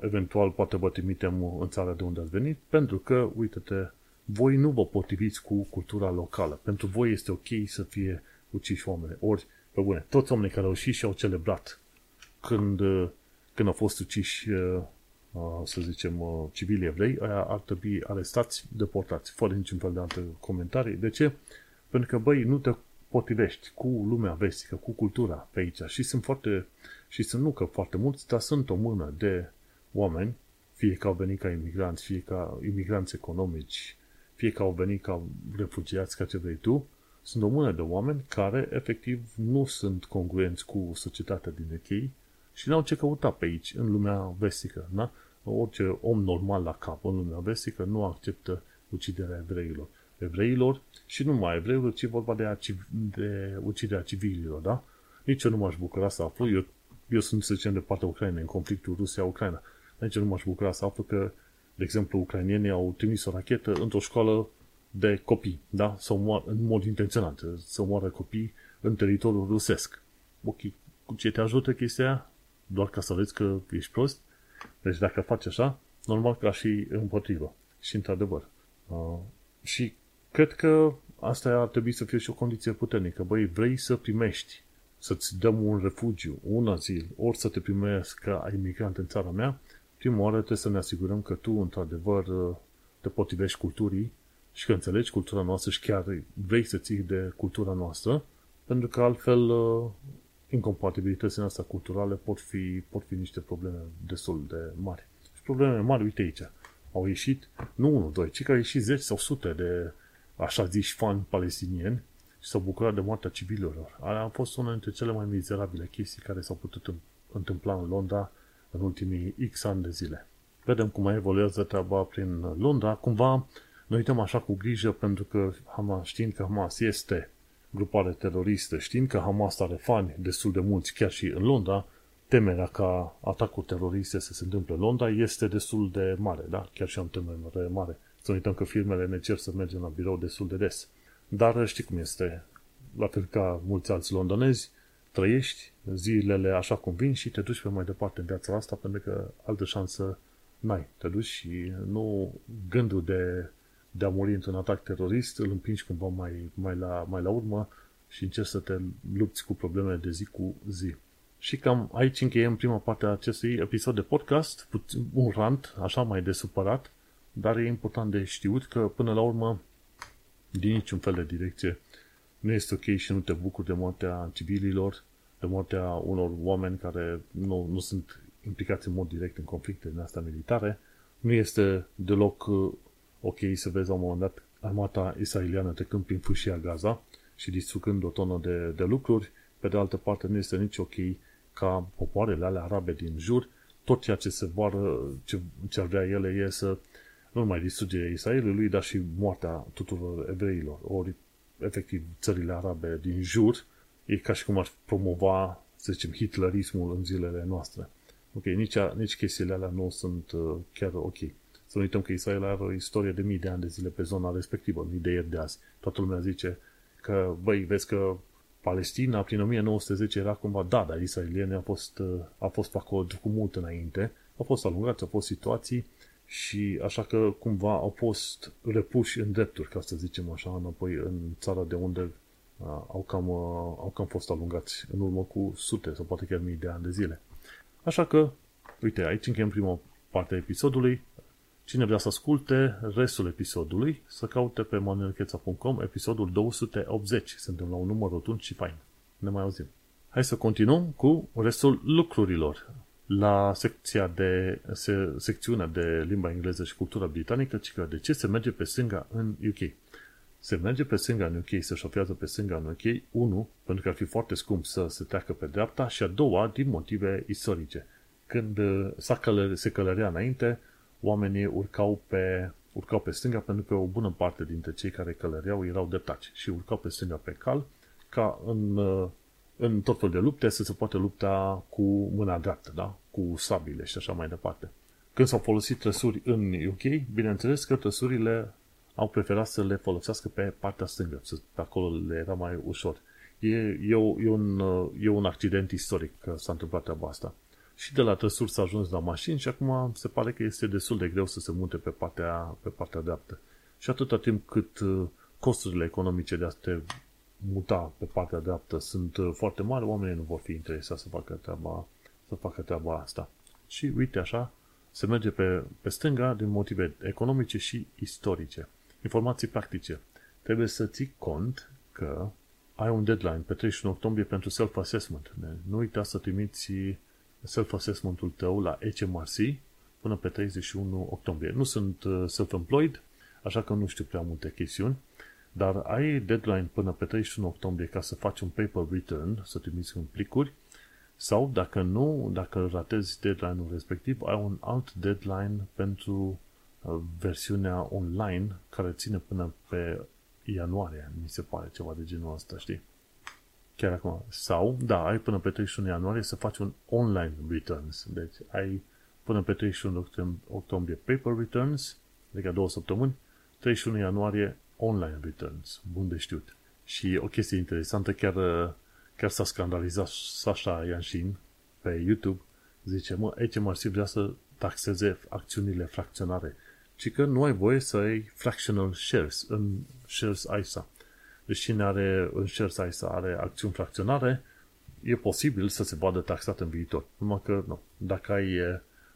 eventual poate vă trimitem în țara de unde ați venit, pentru că, uite-te, voi nu vă potriviți cu cultura locală. Pentru voi este ok să fie uciși oameni. Ori, pe bune, toți oamenii care au ieșit și au celebrat când au fost uciși, să zicem, civili evrei, aia ar trebui arestați, deportați, fără niciun fel de alte comentarii. De ce? Pentru că, băi, nu te potrivești cu lumea vestică, cu cultura pe aici. Și sunt nu că foarte mulți, dar sunt o mână de oameni, fie că au venit ca imigranți, fie ca imigranți economici, fie că au venit ca refugiați, ca ce vrei tu, sunt o mână de oameni care, efectiv, nu sunt congruenți cu societatea din UK și n-au ce căuta pe aici, în lumea vestică. Na? Orice om normal la cap în lumea vestică nu acceptă uciderea evreilor și nu numai evreilor, ci vorba de uciderea civililor, da? Nici eu nu m-aș bucura să aflu, eu sunt, să zicem, de partea Ucrainei, în conflictul Rusia-Ucraina, nici eu nu m-aș bucura să aflu că, de exemplu, ucrainienii au trimis o rachetă într-o școală de copii, da? Sau în mod intenționat, să moară copii în teritoriul rusesc. Ok, cu ce te ajută chestia? Doar ca să vezi că ești prost? Deci dacă faci așa, normal că aș fi împotrivă. Și într-adevăr. Și cred că asta ar trebui să fie și o condiție puternică. Băi, vrei să primești, să-ți dăm un refugiu, un azil, ori să te primești ca imigrant în țara mea, prima oară trebuie să ne asigurăm că tu, într-adevăr, te potrivești culturii și că înțelegi cultura noastră și chiar vrei să ții de cultura noastră, pentru că altfel incompatibilitățile astea culturale pot fi niște probleme destul de mari. Și probleme mari, uite aici, au ieșit, nu 1, 2, ci că au ieșit 10 sau sute de așa ziși fani palestinieni și s-au bucurat de moartea civililor. Alea a fost una dintre cele mai mizerabile chestii care s-au putut întâmpla în Londra în ultimii X ani de zile. Vedem cum mai evoluează treaba prin Londra. Cumva ne uităm așa cu grijă pentru că Hamas, știind că Hamas este grupare teroristă, știind că Hamas are fani destul de mulți chiar și în Londra, temerea ca atacuri teroriste să se întâmple în Londra este destul de mare, da? Chiar și am temere mare. Să uităm că firmele ne cer să mergem la birou destul de des. Dar știi cum este, la fel ca mulți alți londonezi, trăiești zilele așa cum vin și te duci pe mai departe în viața asta, pentru că altă șansă n-ai. Te duci și nu gândul de a muri într-un atac terorist îl împingi cumva mai la urmă și încerci să te lupți cu problemele de zi cu zi. Și cam aici încheiem prima parte a acestui episod de podcast, un rant așa mai de supărat, dar e important de știut că, până la urmă, din niciun fel de direcție, nu este ok și nu te bucuri de moartea civililor, de moartea unor oameni care nu sunt implicați în mod direct în conflicte din astea militare. Nu este deloc ok să vezi la un moment dat armata israeliană trecând prin fâșia Gaza și distrugând o tonă de lucruri. Pe de altă parte, nu este nici ok ca popoarele alea arabe din jur, tot ceea ce se vară, ce ar vrea ele e să nu numai distrugerea Israelului, dar și moartea tuturor evreilor. Ori, efectiv, țările arabe din jur, e ca și cum ar promova, să zicem, hitlerismul în zilele noastre. Ok, nici chestiile alea nu sunt chiar ok. Să nu uităm că Israel are o istorie de mii de ani de zile pe zona respectivă, mii de ieri de azi. Toată lumea zice că, băi, vezi că Palestina prin 1910 era cumva, da, dar israeliene a fost acord cu mult înainte, au fost alungați, au fost situații și așa că cumva au fost repuși în drepturi, ca să zicem așa, înapoi în țara de unde au cam fost alungați în urmă cu sute sau poate chiar mii de ani de zile. Așa că, uite, aici încheiem prima parte a episodului. Cine vrea să asculte restul episodului, să caute pe manuelcheța.com episodul 280. Suntem la un număr rotund și fain. Ne mai auzim. Hai să continuăm cu restul lucrurilor. La secțiunea de limba engleză și cultura britanică, cică de ce se merge pe stânga în UK. Se merge pe stânga în UK, se șofează pe stânga în UK, 1, pentru că ar fi foarte scump să se treacă pe dreapta și a doua, din motive istorice. Când se călărea înainte, oamenii urcau pe stânga pentru că o bună parte dintre cei care călăreau erau dreptaci și urcau pe stânga pe cal ca în tot felul de lupte să se poate lupta cu mâna dreaptă, da? Cu sabile și așa mai departe. Când s-au folosit trăsuri în UK, bineînțeles că trăsurile au preferat să le folosească pe partea stângă, pe acolo le era mai ușor. E un accident istoric că s-a întâmplat treaba asta. Și de la trăsuri s-a ajuns la mașini și acum se pare că este destul de greu să se mute pe partea dreaptă. Și atâta timp cât costurile economice de a te muta pe partea dreaptă sunt foarte mari, oamenii nu vor fi interesați să facă treaba asta. Și uite așa, se merge pe stânga din motive economice și istorice. Informații practice. Trebuie să ții cont că ai un deadline pe 31 octombrie pentru self-assessment. Nu uita să trimiți self-assessment-ul tău la HMRC până pe 31 octombrie. Nu sunt self-employed, așa că nu știu prea multe chestiuni, dar ai deadline până pe 31 octombrie ca să faci un paper return, să trimiți în plicuri, sau dacă ratezi deadline-ul respectiv, ai un alt deadline pentru versiunea online care ține până pe ianuarie, mi se pare, ceva de genul ăsta, știi? Chiar acum. Sau, da, ai până pe 31 ianuarie să faci un online returns. Deci ai până pe 31 octombrie paper returns, adică 2 săptămâni, 31 ianuarie online returns. Bun de știut. Și o chestie interesantă, chiar s-a scandalizat Sasha Yanshin pe YouTube. Zice, HMRC vrea să taxeze acțiunile fracționare. Și că nu ai voie să ai fractional shares în shares ISA. Deci cine are în shares ISA are acțiuni fracționare, e posibil să se vadă taxat în viitor. Numai că nu. Dacă ai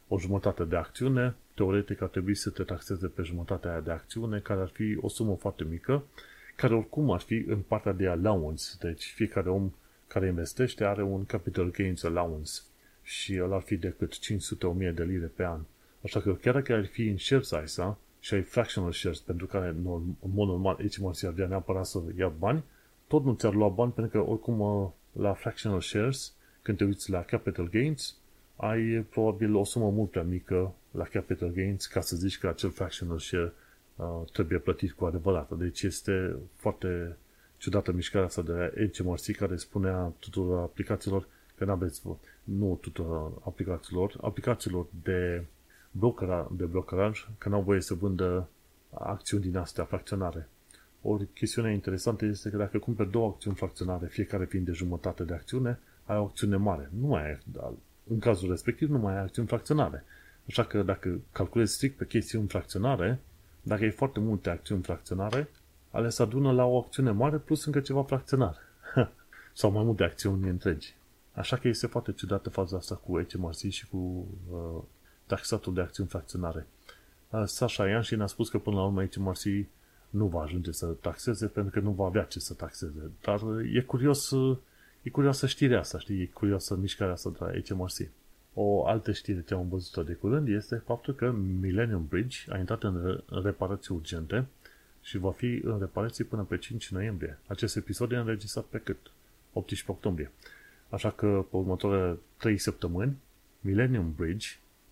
o jumătate de acțiune, teoretic ar trebui să te taxeze pe jumătatea aia de acțiune, care ar fi o sumă foarte mică, care oricum ar fi în partea de allowance. Deci fiecare om care investește are un capital gains allowance și ăla ar fi decât 500.000 de lire pe an. Așa că chiar dacă ar fi în shares ISA și ai fractional shares pentru care în mod normal HMRC ar vrea neapărat să ia bani, tot nu ți-ar lua bani pentru că oricum la fractional shares, când te uiți la capital gains, ai probabil o sumă mult prea mică la capital gains ca să zici că acel fractional share trebuie plătit cu adevărat. Deci este foarte ciudată mișcarea asta de la HMRC care spunea tuturor aplicațiilor că aplicațiilor de brokeraj, că n-au voie să vândă acțiuni din astea fracționare. O chestiune interesantă este că dacă cumperi 2 acțiuni fracționare, fiecare fiind de jumătate de acțiune, ai o acțiune mare. Nu mai ai, în cazul respectiv, nu mai ai acțiuni fracționare. Așa că dacă calculezi strict pe chestiuni fracționare, dacă ai foarte multe acțiuni fracționare, ale se adună la o acțiune mare plus încă ceva fracționar. Sau mai multe acțiuni întregi. Așa că este foarte ciudată faza asta cu HMRC și cu taxatul de acțiuni fracționare. Sasha Yanshin a spus că până la urmă HMRC nu va ajunge să taxeze pentru că nu va avea ce să taxeze. Dar e curioasă știrea asta, știi? E curioasă mișcarea asta de la HMRC. O altă știre ce am văzut-o de curând este faptul că Millennium Bridge a intrat în reparații urgente și va fi în reparații până pe 5 noiembrie. Acest episod e înregistrat pe 18 octombrie. Așa că pe următoarele 3 săptămâni Millennium Bridge,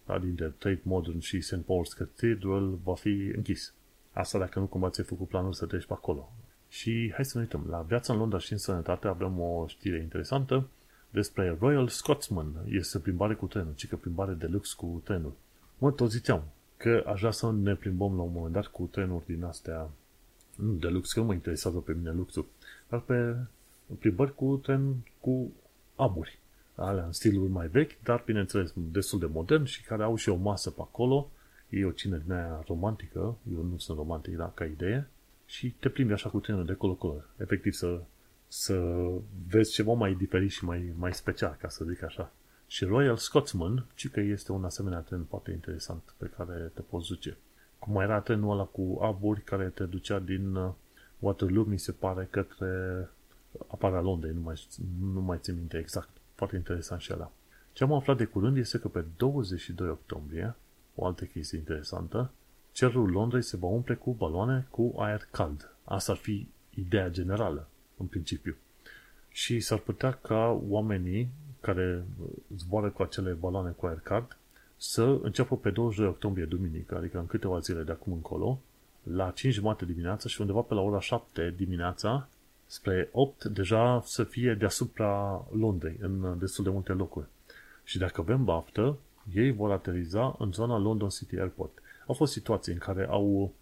adică Tate Modern și St. Paul's Cathedral, va fi închis. Asta dacă nu cumva ți-ai făcut planul să treci pe acolo. Și hai să ne uităm. La viața în Londra și în sănătate avem o știre interesantă despre Royal Scotsman. Este plimbare cu trenul, ci că plimbare de lux cu trenul. Tot ziceam că aș vrea să ne plimbăm la un moment dat cu trenuri din astea, nu de lux, că nu mă interesează pe mine luxul, dar pe plimbări cu tren cu aburi, alea în stilul mai vechi, dar bineînțeles destul de modern și care au și o masă pe acolo, e o cinerea romantică, eu nu sunt romantic, dar ca idee, și te plimbi așa cu trenul de colo-colo, efectiv să vezi ceva mai diferit și mai special, ca să zic așa. Și Royal Scotsman, ci că este un asemenea tren foarte interesant pe care te poți duce. Cum era trenul ăla cu aburi care te ducea din Waterloo, mi se pare, către aparea Londrei, nu mai țin minte exact. Foarte interesant și ăla. Ce am aflat de curând este că pe 22 octombrie, o altă chestie interesantă, cerul Londrei se va umple cu baloane cu aer cald. Asta ar fi ideea generală, în principiu. Și s-ar putea ca oamenii care zboară cu acele baloane cu aer cald să înceapă pe 22 octombrie, duminică, adică în câteva zile de acum încolo, la 5:30 dimineața și undeva pe la ora 7 dimineața spre 8, deja să fie deasupra Londrei, în destul de multe locuri. Și dacă avem baftă, ei vor ateriza în zona London City Airport. Au fost situații în care au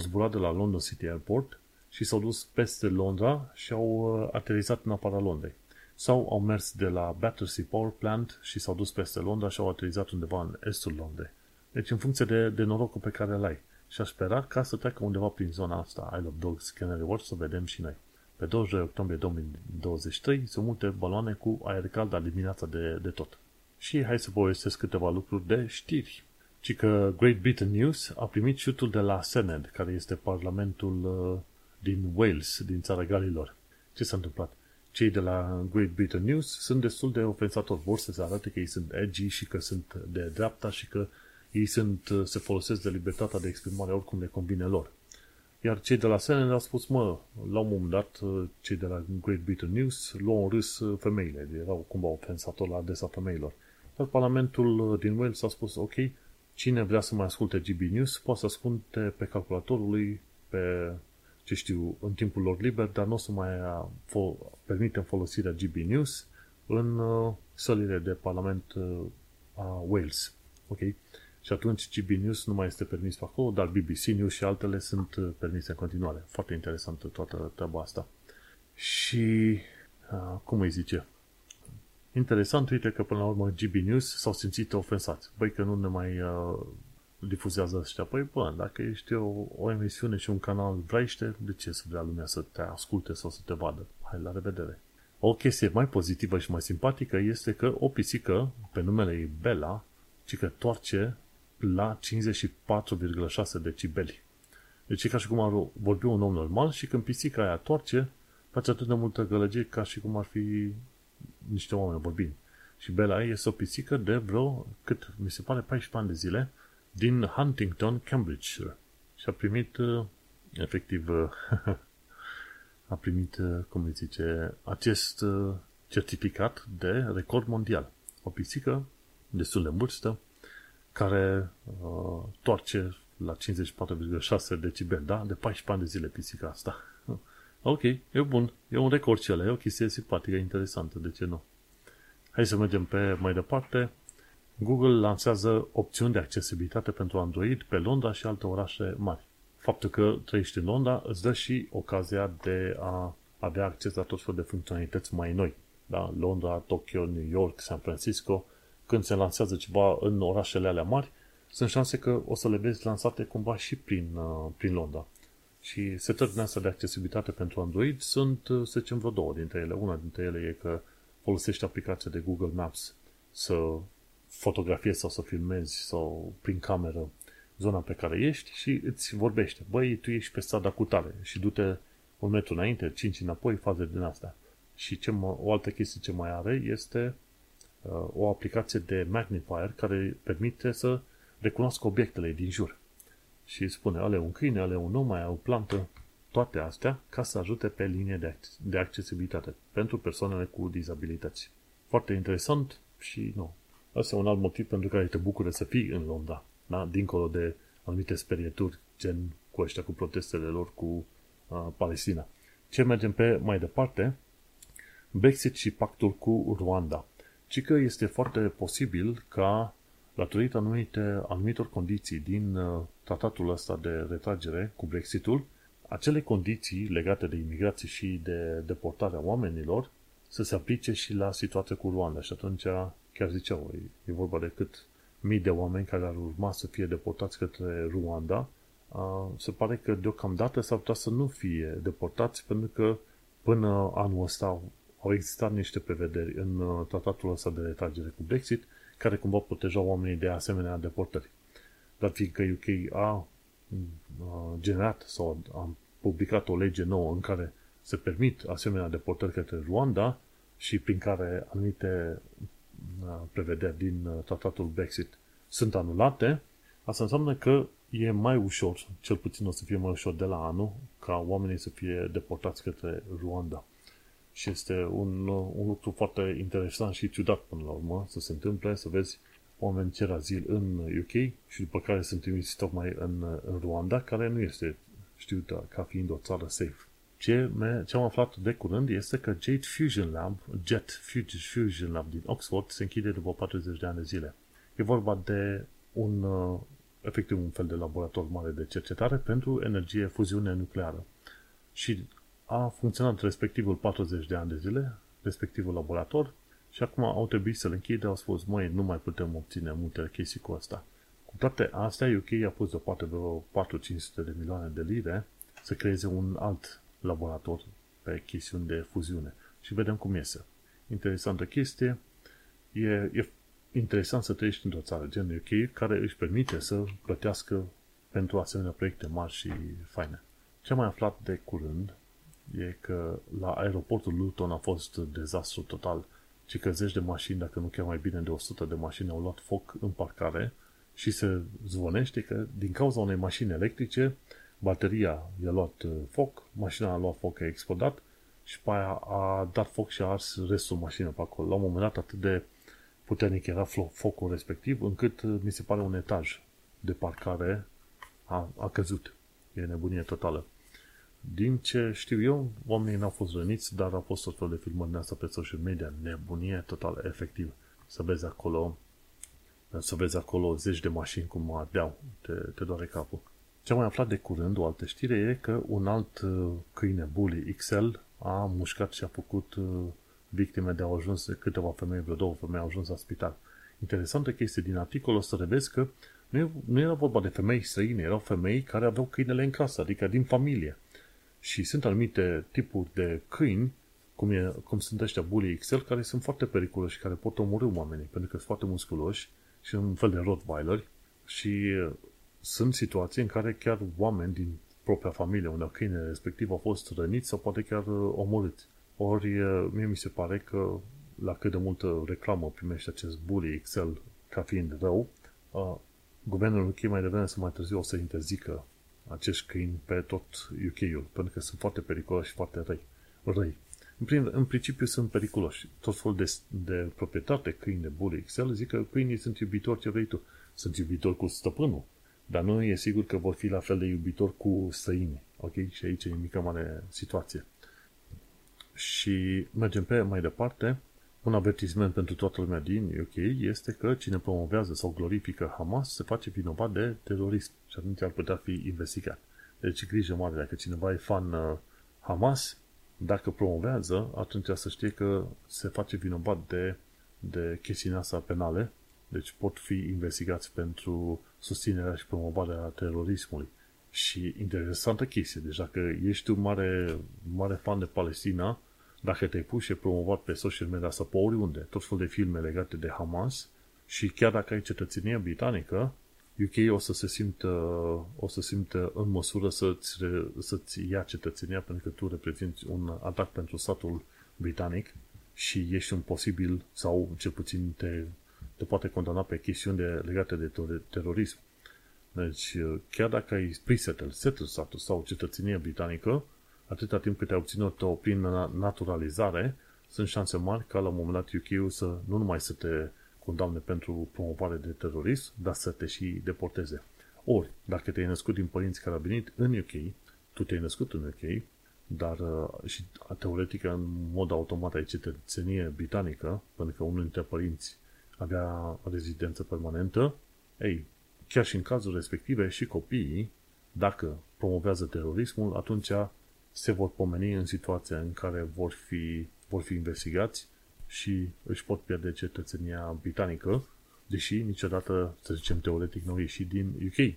zburat de la London City Airport și s-au dus peste Londra și au aterizat în afara Londrei. Sau au mers de la Battersea Power Plant și s-au dus peste Londra și au aterizat undeva în estul Londrei. Deci în funcție de norocul pe care îl ai. Și aș spera ca să treacă undeva prin zona asta, Isle of Dogs, Canary Wharf, să vedem și noi. Pe 22 octombrie 2023 se multe baloane cu aer cald la dimineața de tot. Și hai să povestesc câteva lucruri de știri. Ci că Great Britain News a primit șutul de la Senedd, care este parlamentul din Wales, din țara Galilor. Ce s-a întâmplat? Cei de la Great Britain News sunt destul de ofensatori. Vor să se arate că ei sunt edgy și că sunt de dreapta și că ei se folosesc de libertatea de exprimare oricum le convine lor. Iar cei de la Senedd au spus, la un moment dat, cei de la Great Britain News luau în râs femeile. Erau cumva ofensatori la adresa femeilor. Dar parlamentul din Wales a spus, ok, cine vrea să mai asculte GB News poate să asculte pe calculatorul lui, pe, ce știu, în timpul lor liber, dar nu o să mai permitem folosirea GB News în sălile de parlament a Wales. Ok? Și atunci GB News nu mai este permis pe acolo, dar BBC News și altele sunt permise în continuare. Foarte interesantă toată treaba asta. Și, cum îi zice? Interesant, uite că până la urmă GB News s-au simțit ofensați. Băi, că nu ne mai difuzează ăștia. Păi, dacă ești o emisiune și un canal vraiște, de ce să vrea lumea să te asculte sau să te vadă? Hai, la revedere! O chestie mai pozitivă și mai simpatică este că o pisică, pe numele ei Bella, ci că toarce la 54,6 decibeli. Deci e ca și cum ar vorbi un om normal și când pisica aia toarce, face atât de multă gălăgie ca și cum ar fi niște oameni vorbind. Și Bella este o pisică de vreo, cât mi se pare, 14 ani de zile, din Huntington, Cambridgeshire. Și a primit, efectiv, a primit, cum îi zice, acest certificat de record mondial. O pisică destul de vârstă, care toarce la 54,6 decibel, da? De 14 ani de zile pisica asta. Ok, e bun, e un record și ăla, e o chestie simpatică, interesantă, de ce nu? Hai să mergem pe mai departe. Google lansează opțiuni de accesibilitate pentru Android pe Londra și alte orașe mari. Faptul că trăiești în Londra îți dă și ocazia de a avea acces la tot felul de funcționalități mai noi. Da? Londra, Tokyo, New York, San Francisco. Când se lansează ceva în orașele alea mari, sunt șanse că o să le vezi lansate cumva și prin Londra. Și setările astea de accesibilitate pentru Android sunt, să zicem, vreo două dintre ele. Una dintre ele e că folosești aplicația de Google Maps să fotografiezi sau să filmezi sau prin cameră zona pe care ești și îți vorbește. Băi, tu ești pe strada cutare și du-te 1 metru înainte, 5 înapoi, faze din astea. Și o altă chestie ce mai are este o aplicație de magnifier care permite să recunoască obiectele din jur. Și spune, ale un câine, ale un om, ale o plantă, toate astea, ca să ajute pe linie de accesibilitate pentru persoanele cu dizabilități. Foarte interesant și nu. Asta e un alt motiv pentru care te bucură să fii în Londra, da? Dincolo de anumite sperieturi, gen cu ăștia, cu protestele lor, cu Palestina. Ce mergem pe mai departe? Brexit și pactul cu Rwanda. Ci că este foarte posibil ca, datorită anumitor condiții din tratatul ăsta de retragere cu Brexitul, acele condiții legate de imigrație și de deportarea oamenilor să se aplice și la situația cu Rwanda. Și atunci, chiar ziceam, e vorba de cât mii de oameni care ar urma să fie deportați către Rwanda. Se pare că deocamdată s-ar putea să nu fie deportați, pentru că până anul ăsta au existat niște prevederi în tratatul ăsta de retragere cu Brexit, care cumva protejau oamenii de asemenea deportări. Dar fiindcă UK a generat sau a publicat o lege nouă în care se permit asemenea deportări către Rwanda și prin care anumite prevederi din tratatul Brexit sunt anulate, asta înseamnă că e mai ușor, cel puțin o să fie mai ușor de la anul, ca oamenii să fie deportați către Rwanda. Și este un lucru foarte interesant și ciudat până la urmă să se întâmple, să vezi oameni cer azil în UK și după care sunt trimiți tocmai în Rwanda, care nu este știută ca fiind o țară safe. Ce am aflat de curând este că Jet Fusion Lab din Oxford se închide după 40 de ani de zile. E vorba de un fel de laborator mare de cercetare pentru energie fuziune nucleară. Și a funcționat respectivul 40 de ani de zile, respectivul laborator, și acum au trebuit să le închide, au spus, nu mai putem obține multe chestii cu asta. Cu toate astea, UK a pus deoparte vreo 4-500 de milioane de lire să creeze un alt laborator pe chestiuni de fuziune. Și vedem cum iese. Interesantă chestie. E interesant să trăiești într-o țară gen UK, care își permite să plătească pentru asemenea proiecte mari și faine. Ce am mai aflat de curând e că la aeroportul Luton a fost dezastru total, ci că zeci de mașini, dacă nu chiar mai bine de 100 de mașini, au luat foc în parcare și se zvonește că din cauza unei mașini electrice, bateria i-a luat foc, mașina a luat foc, a explodat și pe aia a dat foc și a ars restul mașinii pe acolo. La un moment dat atât de puternic era focul respectiv, încât mi se pare un etaj de parcare a căzut. E nebunie totală. Din ce știu eu, oamenii n-au fost răniți, dar au fost tot fel de filmări de-asta pe social media. Nebunie totală, efectiv. Să vezi acolo zeci de mașini cum ardeau. Te doare capul. Ce am mai aflat de curând, o altă știre, e că un alt câine bully XL a mușcat și a făcut victime de au ajuns câteva femei, vreo două femei au ajuns la spital. Interesantă chestie din articol, o să revezi că nu era vorba de femei străine, erau femei care aveau câinele în casă, adică din familie. Și sunt anumite tipuri de câini, cum sunt ăștia bully XL, care sunt foarte periculoși și care pot omorî oamenii, pentru că sunt foarte musculoși și un fel de rottweileri. Și sunt situații în care chiar oameni din propria familie, unde câinele respectiv au fost răniți sau poate chiar omorâți. Ori mie mi se pare că la cât de multă reclamă primește acest bully XL ca fiind rău, guvernul UK mai devreme sau mai târziu o să interzică acești câini pe tot UK-ul, pentru că sunt foarte periculoși și foarte răi. În principiu sunt periculoși. Tot felul de proprietari de câini de bully XL zic că câinii sunt iubitori ce vrei tu. Sunt iubitori cu stăpânul, dar nu e sigur că vor fi la fel de iubitori cu străinii. Ok? Și aici e mică mare situație. Și mergem pe mai departe. Un avertisment pentru toată lumea din UK este că cine promovează sau glorifică Hamas se face vinovat de terorism și atunci ar putea fi investigat. Deci grijă mare, dacă cineva e fan Hamas, dacă promovează, atunci să știe că se face vinovat de chestiunea asta penale, deci pot fi investigați pentru susținerea și promovarea terorismului. Și interesantă chestie, deci dacă ești tu mare fan de Palestina, dacă te-ai pus și promovat pe social media sau pe oriunde, tot felul de filme legate de Hamas și chiar dacă ai cetățenie britanică, UK o să se simtă în măsură să-ți ia cetățenia pentru că tu reprezinți un atac pentru statul britanic și ești un posibil sau cel puțin te poate condamna pe chestiuni legate de terorism. Deci chiar dacă ai settled status sau cetățenie britanică, atâta timp cât ai obținut-o prin naturalizare, sunt șanse mari ca la un moment dat UK-ul să nu numai să te condamne pentru promovare de terorism, dar să te și deporteze. Ori, dacă te-ai născut din părinți care au venit în UK, tu te-ai născut în UK, dar și teoretic în mod automat ai cetățenie britanică, pentru că unul dintre părinți avea rezidență permanentă, chiar și în cazul respective și copiii, dacă promovează terorismul, atunci se vor pomeni în situația în care vor fi investigați și își pot pierde cetățenia britanică, deși niciodată, să zicem teoretic, nu au ieșit din UK.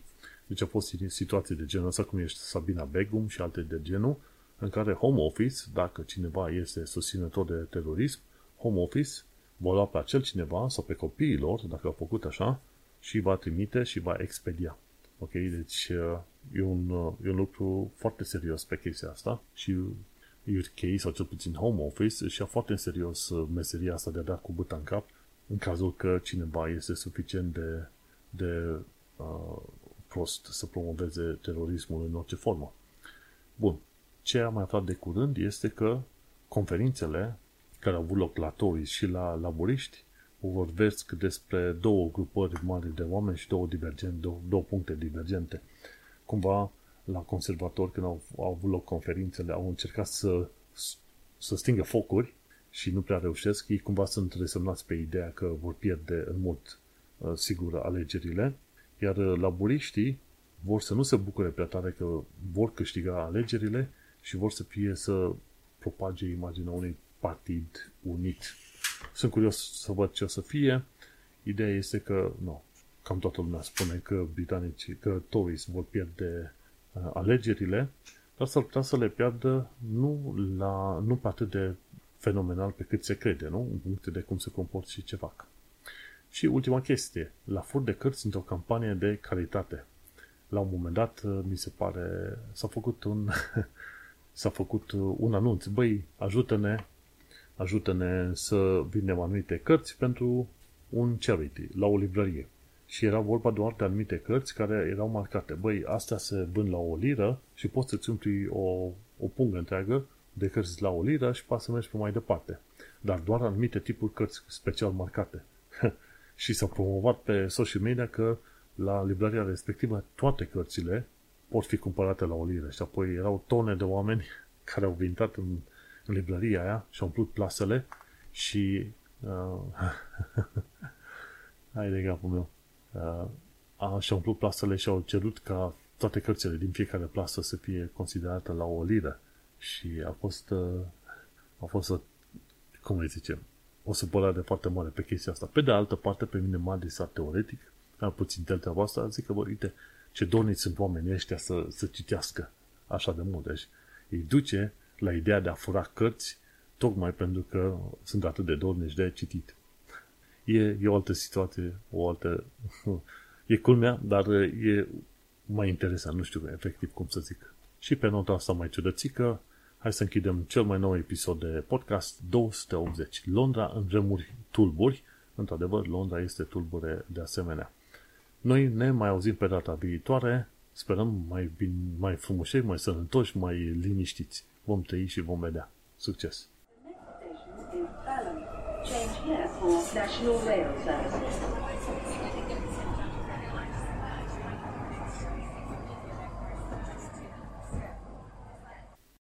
Deci a fost situații de genul ăsta, cum este Sabina Begum și alte de genul, în care Home Office, dacă cineva este susținător de terorism, Home Office va lua pe acel cineva sau pe copiii lor, dacă au făcut așa, și va trimite și va expedia. Ok, deci e un lucru foarte serios pe chestia asta și UK, sau cel puțin Home Office, și-a foarte în serios meseria asta de a da cu bâta în cap în cazul că cineva este suficient de prost să promoveze terorismul în orice formă. Bun. Ce am mai aflat de curând este că conferințele care au avut loc la Tories și la laburiști vorbesc despre două grupări mari de oameni și două puncte divergente. Cumva, la conservatori, când au avut loc conferințele, au încercat să stingă focuri și nu prea reușesc. Ei cumva sunt resemnați pe ideea că vor pierde în mod sigur alegerile, iar laburiștii vor să nu se bucure prea tare că vor câștiga alegerile și vor să fie să propage imaginea unui partid unit. Sunt curios să văd ce o să fie. Ideea este că, cam toată lumea spune că britanicii, că Tories vor pierde alegerile, dar s-ar putea să le piardă nu pe atât de fenomenal pe cât se crede, nu? În puncte de cum se comport și ce fac. Și ultima chestie, la fur de cărți într-o campanie de caritate. La un moment dat, mi se pare, s-a făcut un anunț. Băi, ajută-ne să vindem anumite cărți pentru un charity, la o librărie. Și era vorba doar de anumite cărți care erau marcate. Băi, astea se vând la £1 și poți să-ți umpli o pungă întreagă de cărți la £1 și poți să mergi pe mai departe. Dar doar anumite tipuri cărți special marcate. Și s-a promovat pe social media că la librăria respectivă toate cărțile pot fi cumpărate la £1. Și apoi erau tone de oameni care au intrat în librăria aia și au umplut plasele și... Hai de capul meu. Și-au umplut plasele și au cerut ca toate cărțile din fiecare plasă să fie considerate la £1. Și a fost cum le zicem, o supărare foarte mare pe chestia asta. Pe de altă parte, pe mine m-a adresat teoretic, puțin de treaba asta, zic că, bă, uite, ce dorniți sunt oamenii ăștia să citească așa de mult. Deci, îi duce la ideea de a fura cărți, tocmai pentru că sunt atât de dornici de citit. E o altă situație, e culmea, dar e mai interesant, nu știu efectiv cum să zic. Și pe nota asta mai ciudățică, hai să închidem cel mai nou episod de podcast, 280. Londra în vremuri tulburi. Într-adevăr, Londra este tulbure de asemenea. Noi ne mai auzim pe data viitoare, sperăm mai frumuși, mai sănătoși, mai liniștiți. Vom trăi și vom vedea. Succes! Change here for National Rail Services.